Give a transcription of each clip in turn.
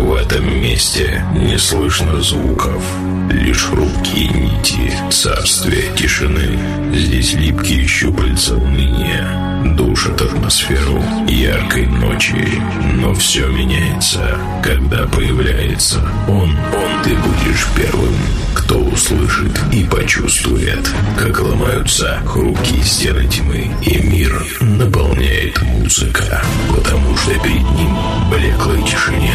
В этом месте не слышно звуков, лишь хрупкие нити царствия тишины. Здесь липкие щупальца уныния душат атмосферу яркой ночи. Но все меняется, когда появляется он. Ты будешь первым, кто услышит и почувствует, как ломаются хрупкие стены тьмы, и мир наполняет музыка, потому что перед ним блеклая тишине.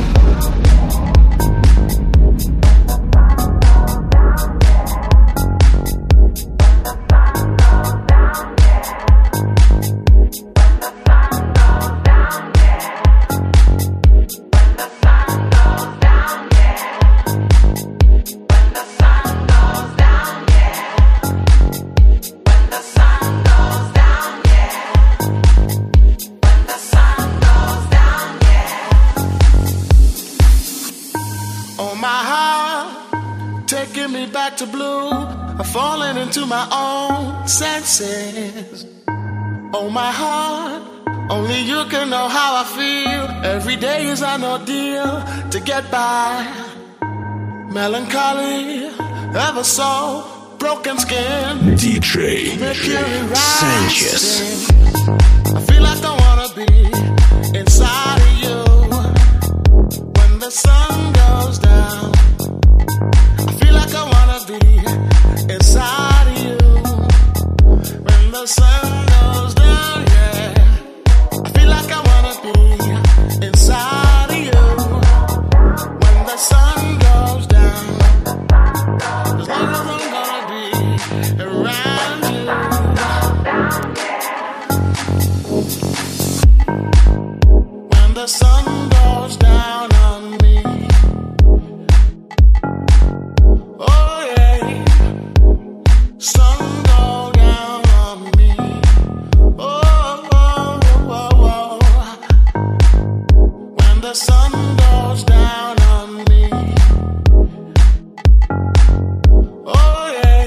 To my own senses. Oh, my heart, only you can know how I feel. Every day is an ordeal to get by. Melancholy, ever so broken skin. DJ Sanchez. I feel like I wanna be inside of you when the sun goes down. I feel like I wanna be inside. The sun goes down, yeah. I feel like I wanna be inside of you when the sun goes down. There's no one gonna be around you when the sun goes down on me. Oh yeah, sun goes down. The sun goes down on me. Oh yeah,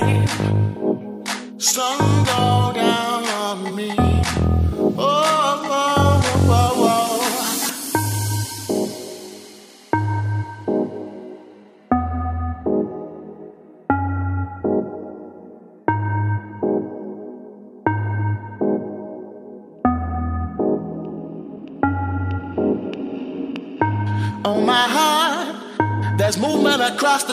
sun goes down on me. Oh, oh, oh, my heart, there's movement across the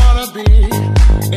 wanna be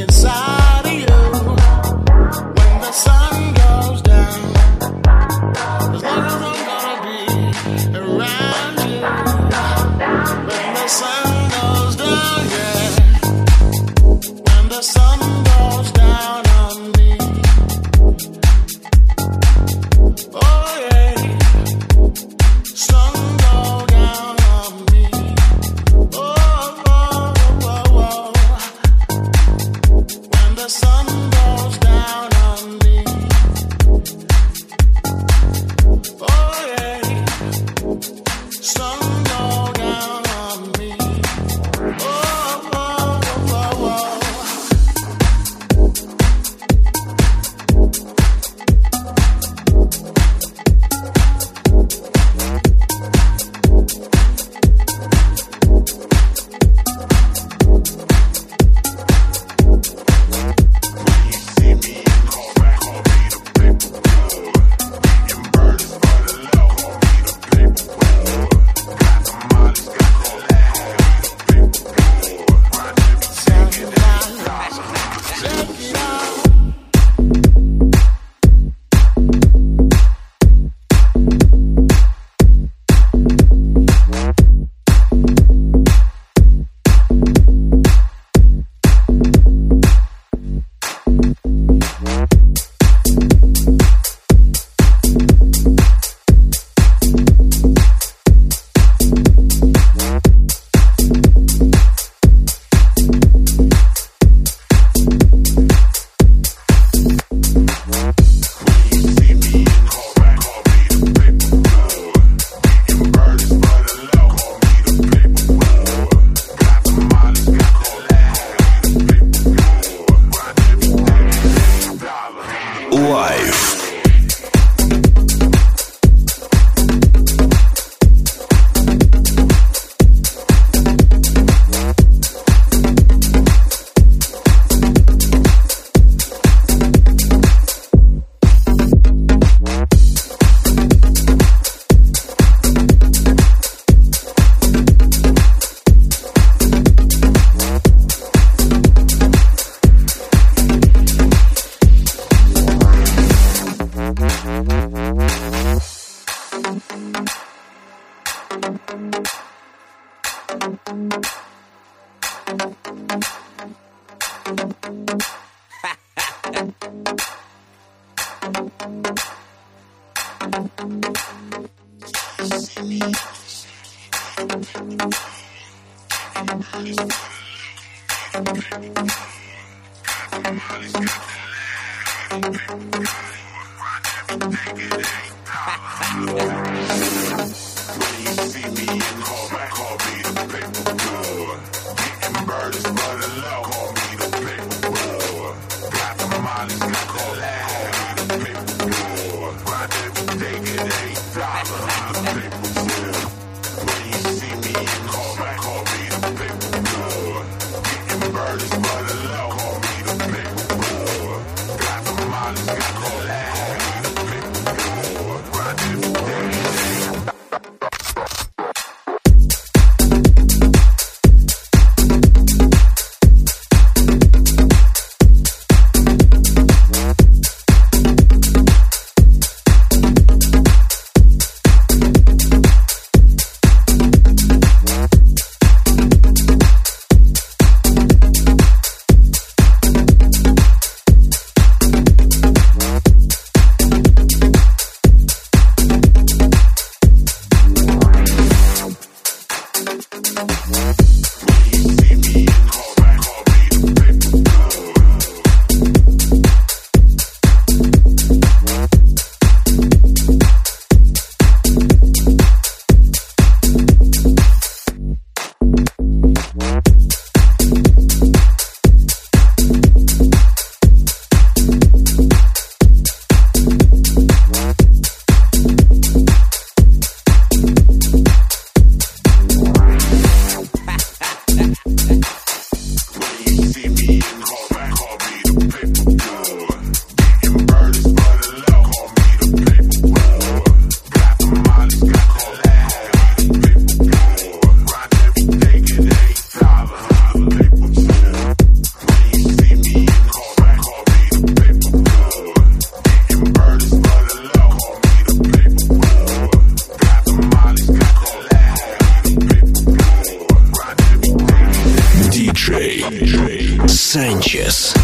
inside of you when the sun goes down. There's no room around you when the sun goes down, yeah. When the sun goes down on me. Oh yeah, sun goes down on me. Oh, oh, oh, oh, oh. When the sun goes down on me. Oh yeah. Sun go down on me. Oh, oh, oh, oh, oh. You see me. Life. Sanchez.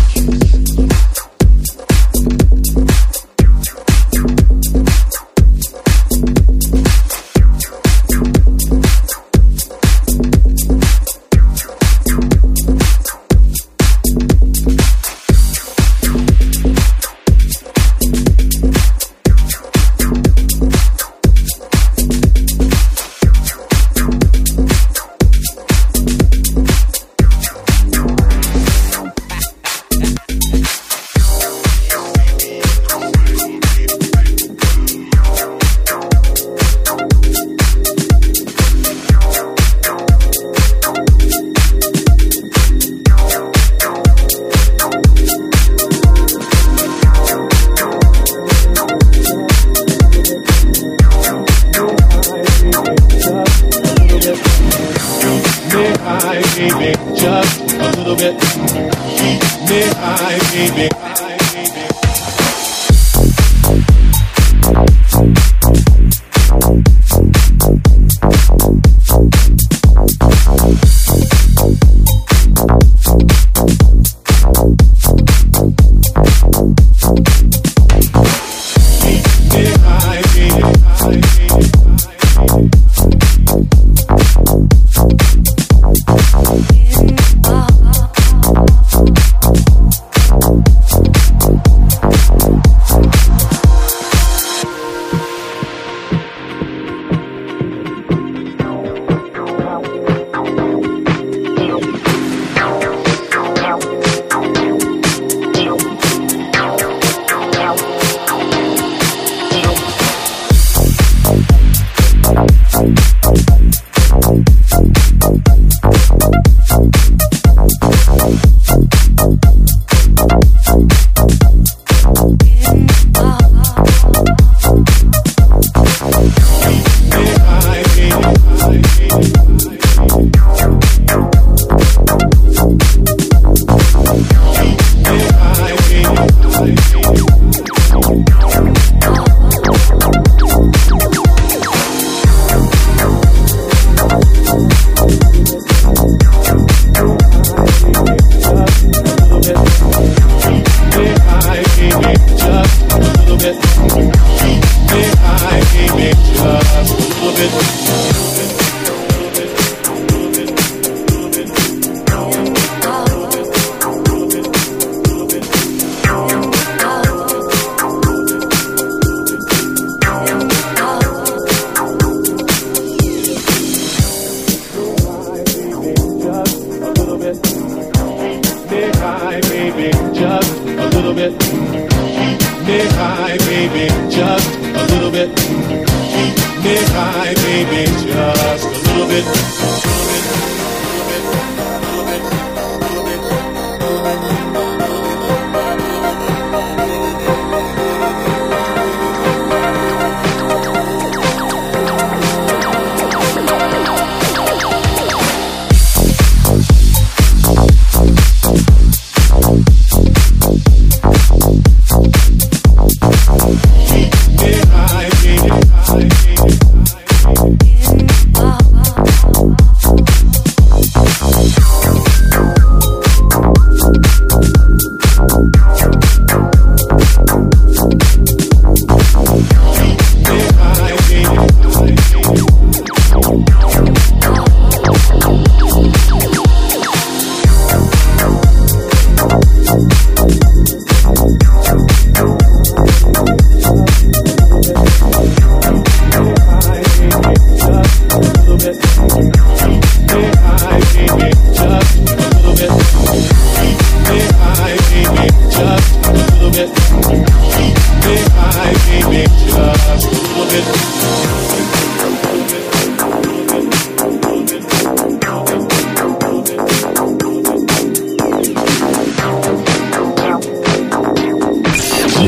me high, baby, just a little bit. Keep me high, baby, just a little bit.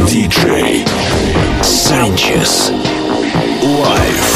Диджей Санчес Лайв.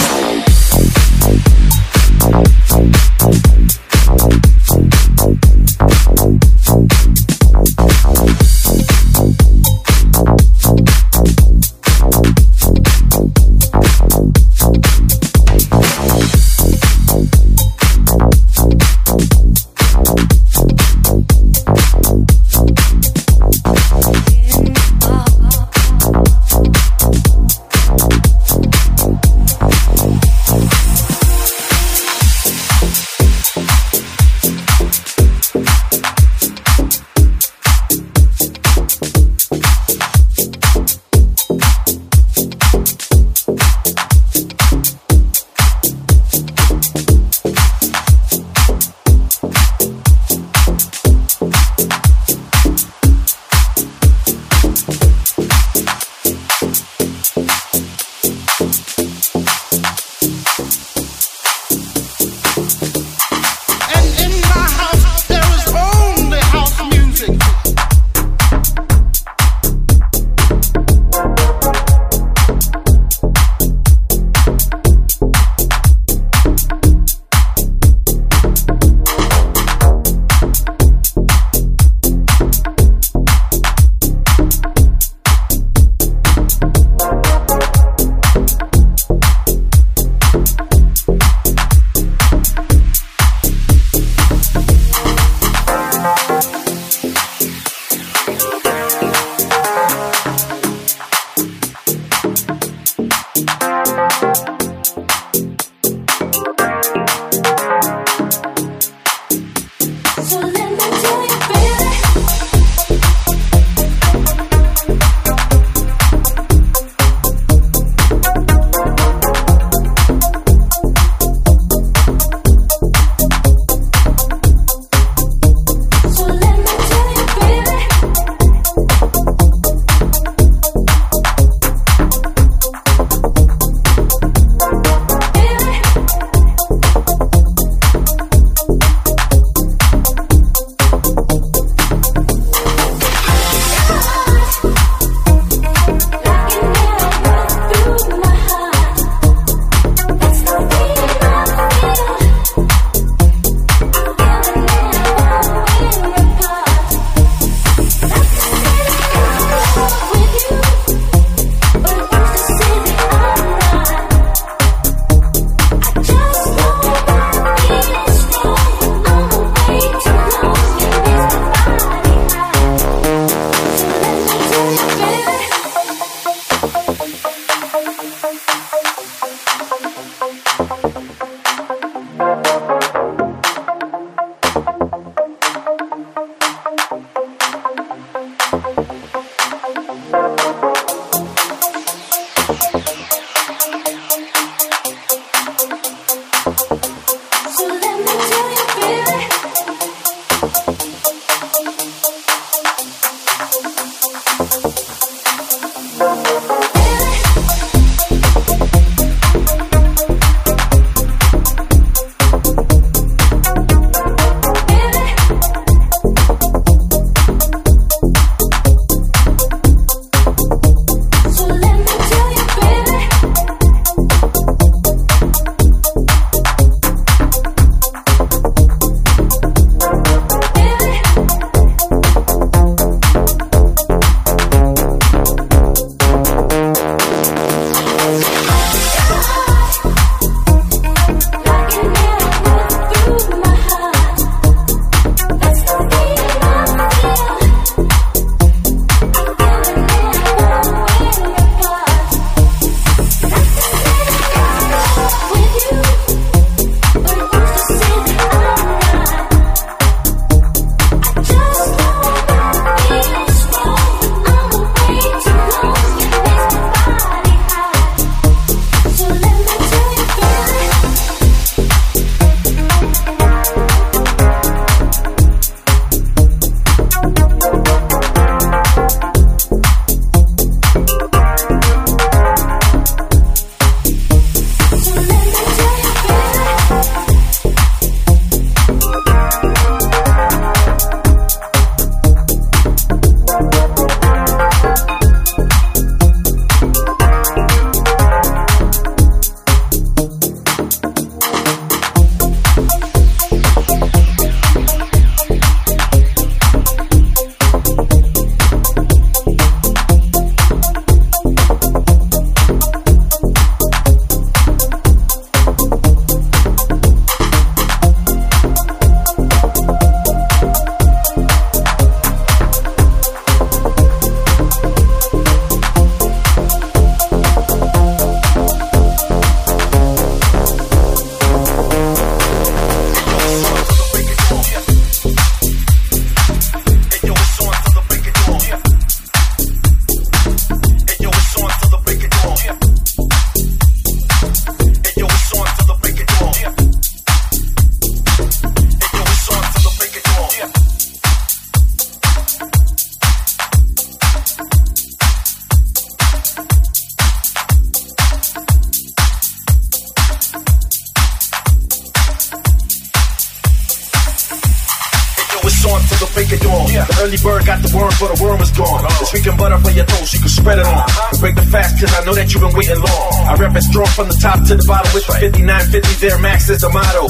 The early bird got the worm, but the worm is gone. This weekend butter for your toes, you can spread it on. Break the fast, cause I know that you've been waiting long. I rep it strong from the top to the bottom. With the 5950, Air Max is the motto.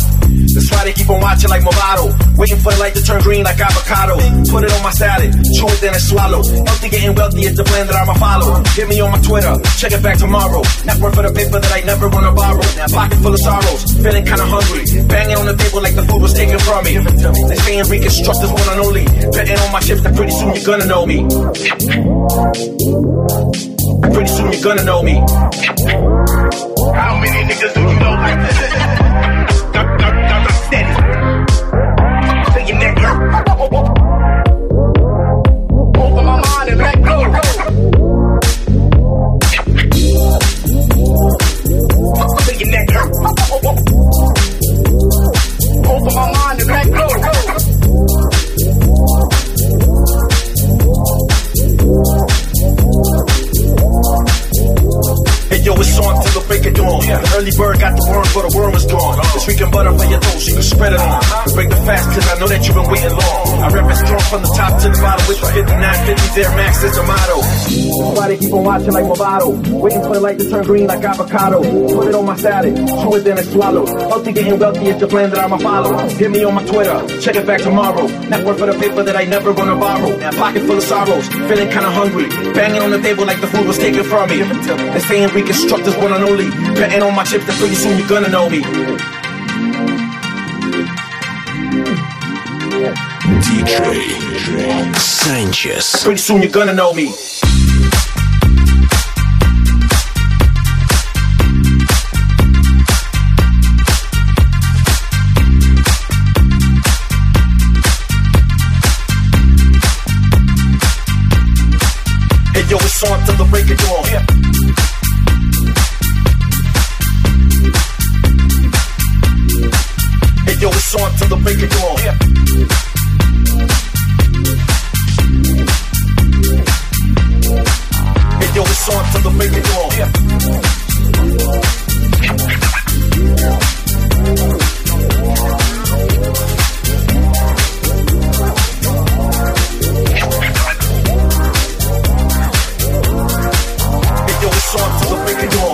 That's why they keep on watching like Movado. Waiting for the light to turn green like avocado. Put it on my salad, chew it then I swallow. Healthy getting wealthy is the plan that I'ma follow. Get me on my Twitter, check it back tomorrow. Not worth for the paper that I never wanna borrow. Pocket full of sorrows, feeling kinda hungry. Banging on the table like the food was taken from me. They saying reconstruct is one and only. Betting on my chips, and pretty soon you're gonna know me. Pretty soon you're gonna know me. How many niggas do you know like this? Early bird got the worm, but the worm is gone. This weekend butter for your toes, you can spread it on. Break the fast, cause I know that you've been waiting long. I rep it strong from the top to the bottom. With my 5950, Air Max is the motto. Somebody keep on watching like Movado. Waiting for the light to turn green like avocado. Put it on my salad, chew it then I swallow. Healthy getting wealthy is the plan that I'ma follow. Get me on my Twitter, check it back tomorrow. Not worth for the paper that I never wanna borrow. Pocket full of sorrows, feeling kinda hungry. Banging on the table like the food was taken from me. They saying reconstruct is one and only. Betting on my chips, that pretty soon you're gonna know me. DJ Sanchez. Pretty soon you're gonna know me. Hey yo, it's on till the break of dawn. Yeah. Yo, it's on till the break of dawn. Hey, yo, it's on till the break of dawn. Hey, yo, it's on till the break of dawn.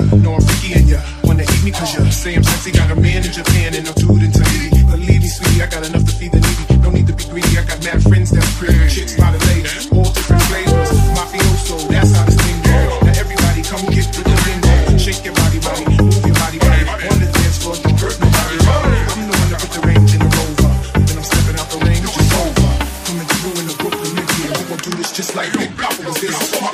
No, I'm freaky and you wanna eat me cause you say I'm sexy. Got a man in Japan and no dude in Tahiti. Believe me, sweetie, I got enough to feed the needy. No need to be greedy, I got mad friends that's pretty. Chicks by the lady, all different flavors. Mafioso, that's how this thing goes. Now everybody come get the lingo. Shake your body, body, move your body, body. On the dance floor, don't hurt nobody. I'm the one that put the range in the rover. When I'm stepping out the range, it's over. Coming through in the Brooklyn Nixie. We're gonna do this just like Big Papa was this. We're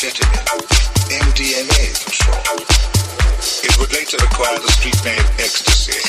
amphetamine, MDMA control. It would later acquire the street name ecstasy.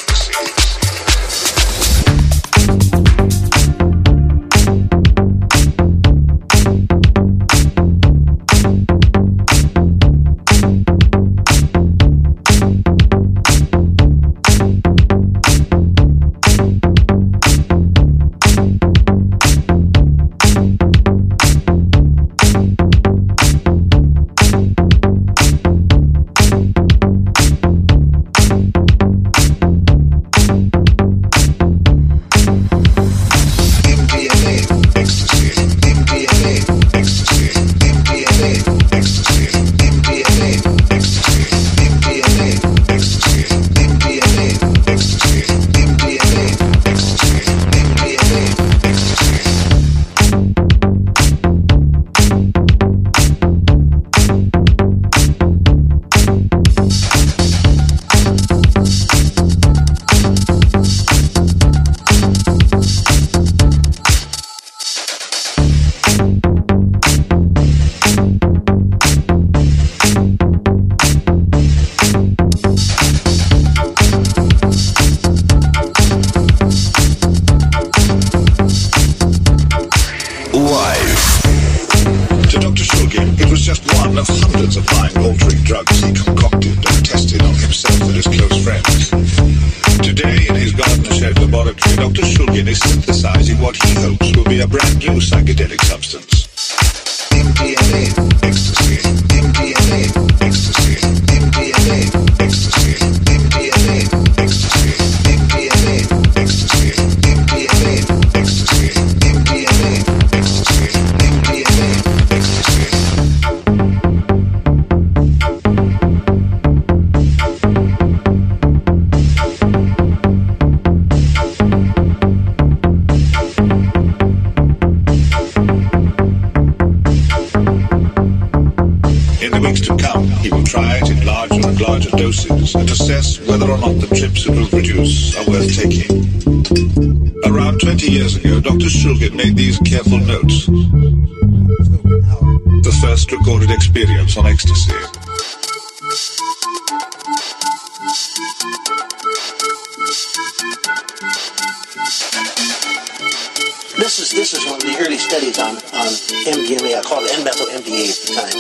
This is one of the early studies on MDMA. I call it N-methyl MDA at the time.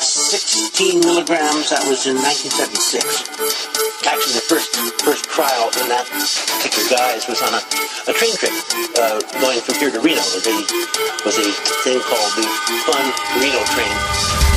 16 milligrams. That was in 1976. Actually, the first trial in that particular guise was on a train trip going from here to Reno. It was a thing called the Fun Reno Train.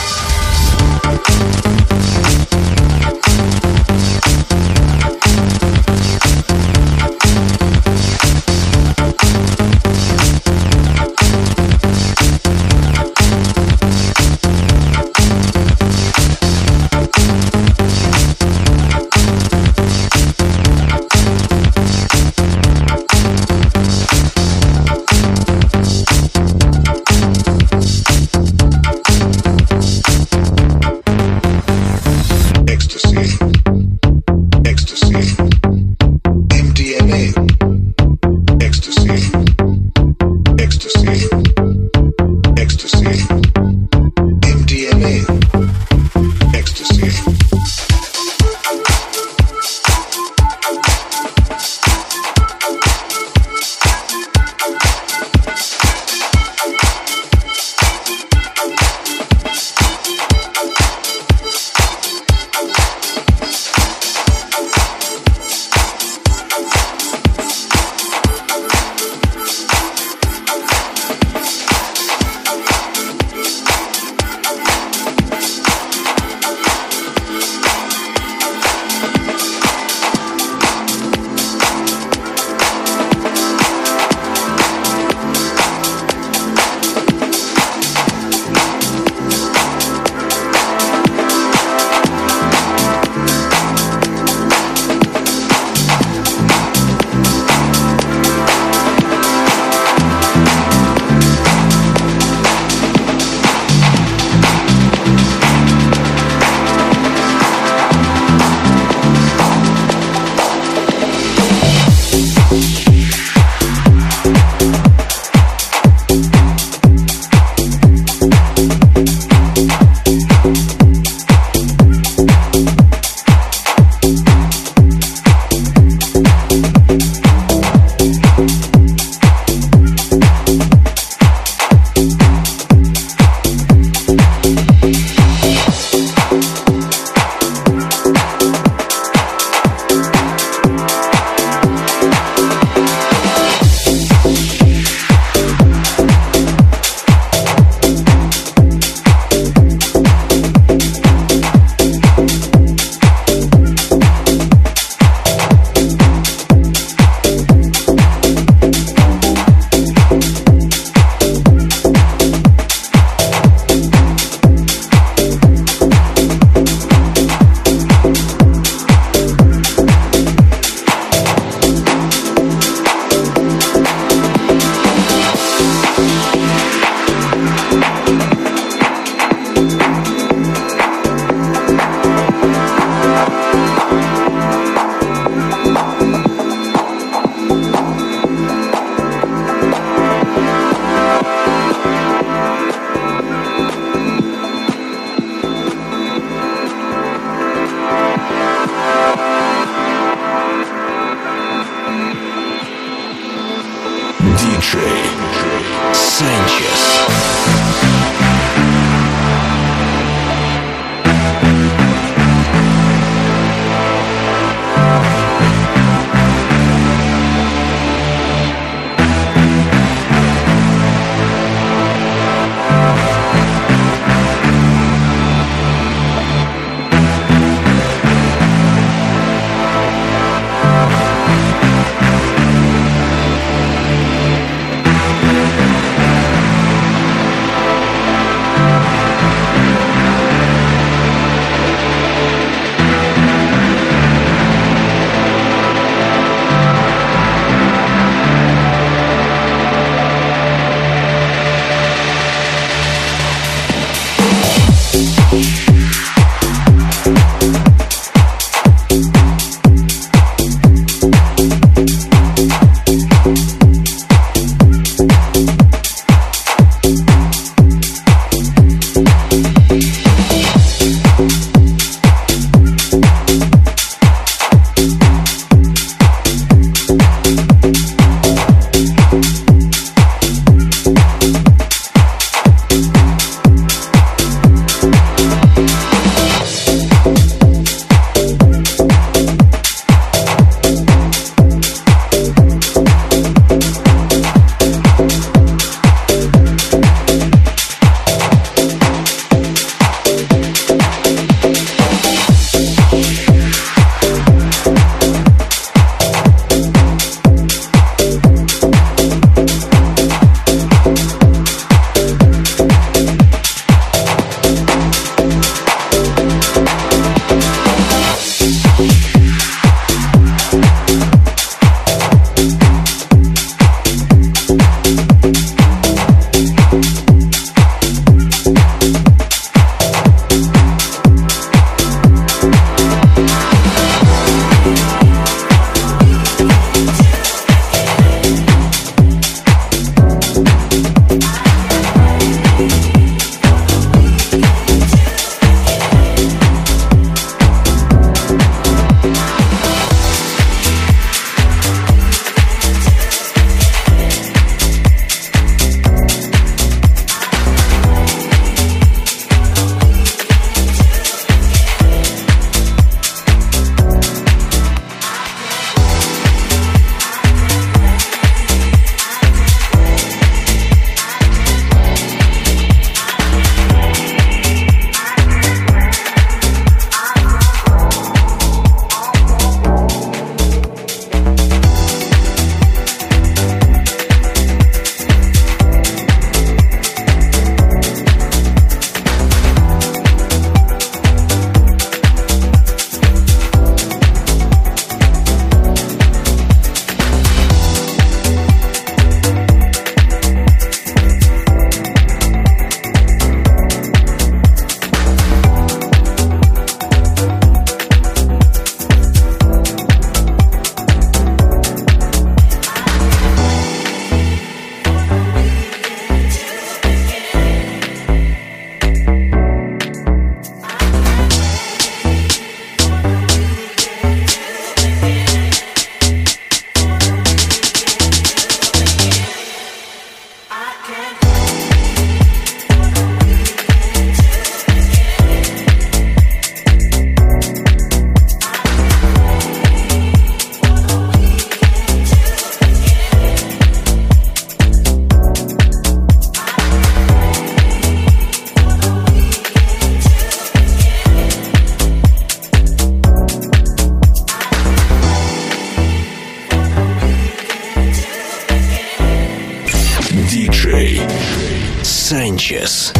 Sanchez.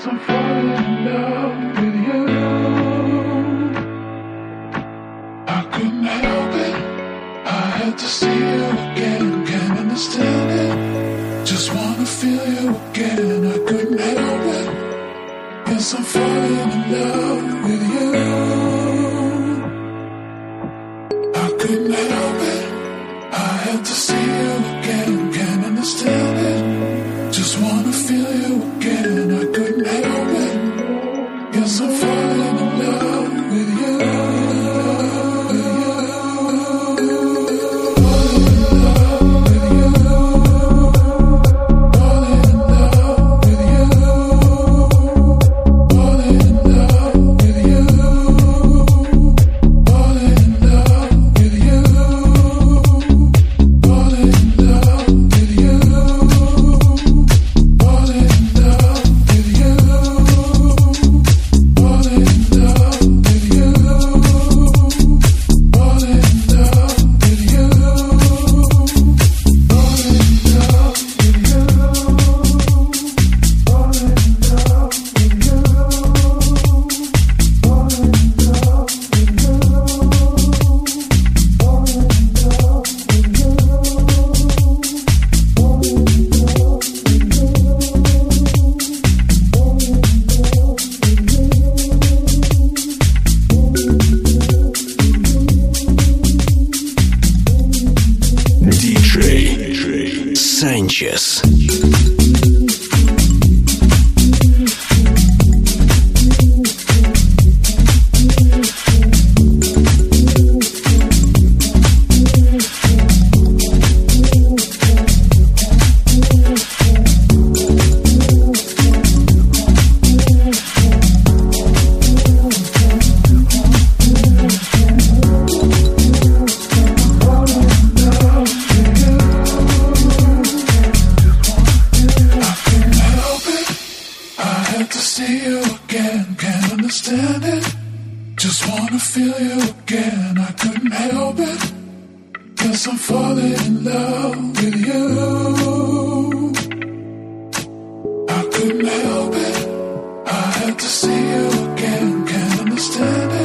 'Cause I'm falling in love with you. I couldn't help it, I had to see you again. Can't understand it, just wanna feel you again. I couldn't help it, 'cause I'm falling in love with you. I couldn't help it, I had to see you again. Can't understand it, just wanna feel you again. I couldn't help it, 'cause I'm falling in love with you. Sanchez. I couldn't help it, I had to see you again, can't understand it.